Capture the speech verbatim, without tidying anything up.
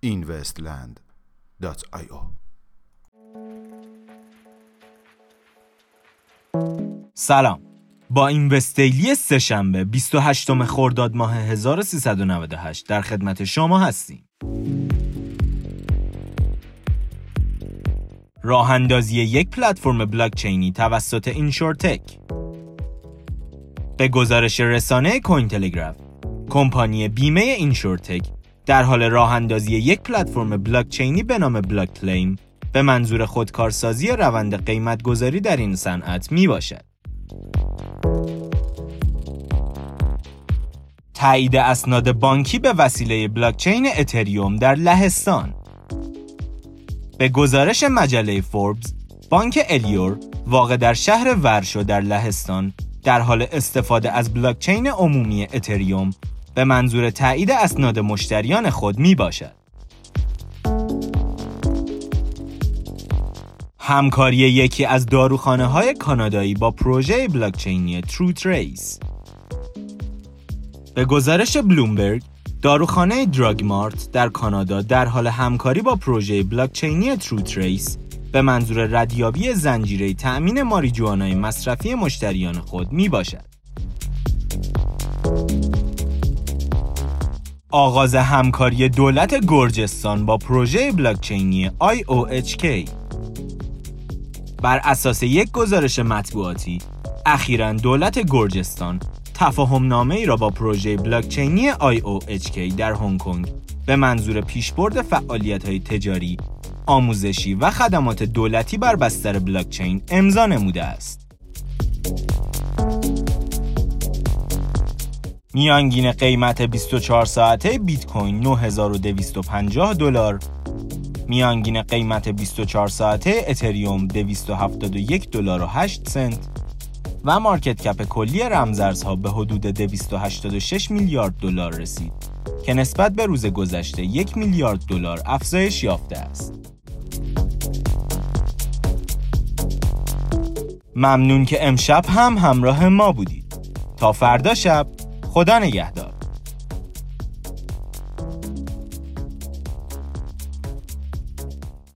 اینوستلند دات آی او. سلام، با اینوستلی سه‌شنبه بیست و هشتم خرداد ماه هزار و سیصد و نود و هشت در خدمت شما هستیم. راه اندازی یک پلتفرم بلاکچینی توسط اینشورتک. به گزارش رسانه کوین تلگراف، کمپانی بیمه اینشورتک در حال راه اندازی یک پلتفرم بلاکچینی به نام بلاکچین به منظور خودکارسازی روند قیمت گذاری در این صنعت می باشد. تایید اسناد بانکی به وسیله بلاکچین اتریوم در لهستان. به گزارش مجله فوربس، بانک الیور واقع در شهر ورشو در لهستان در حال استفاده از بلاکچین عمومی اتریوم به منظور تایید اسناد مشتریان خود می باشد. همکاری یکی از داروخانه‌های کانادایی با پروژه بلاکچینی TrueTrace. به گزارش بلومبرگ، داروخانه دراگ مارت در کانادا در حال همکاری با پروژه بلاکچینی TrueTrace به منظور ردیابی زنجیره تأمین ماریجوانای مصرفی مشتریان خود می باشد. آغاز همکاری دولت گرجستان با پروژه بلاکچینی آی او اچ کی. بر اساس یک گزارش مطبوعاتی، اخیراً دولت گرجستان تفاهم‌نامه‌ای را با پروژه بلاکچینی آی او اچ کی در هنگ کنگ به منظور پیشبرد فعالیت‌های تجاری، آموزشی و خدمات دولتی بر بستر بلاکچین امضا نموده است. میانگین قیمت بیست و چهار ساعته بیت کوین نه هزار و دویست و پنجاه دلار، میانگین قیمت بیست و چهار ساعته اتریوم دویست و هفتاد و یک دلار و هشت سنت و مارکت کپ کلی رمزارزها به حدود دویست و هشتاد و شش میلیارد دلار رسید که نسبت به روز گذشته یک میلیارد دلار افزایش یافته است. ممنون که امشب هم همراه ما بودید. تا فردا شب، خدا نگهدار.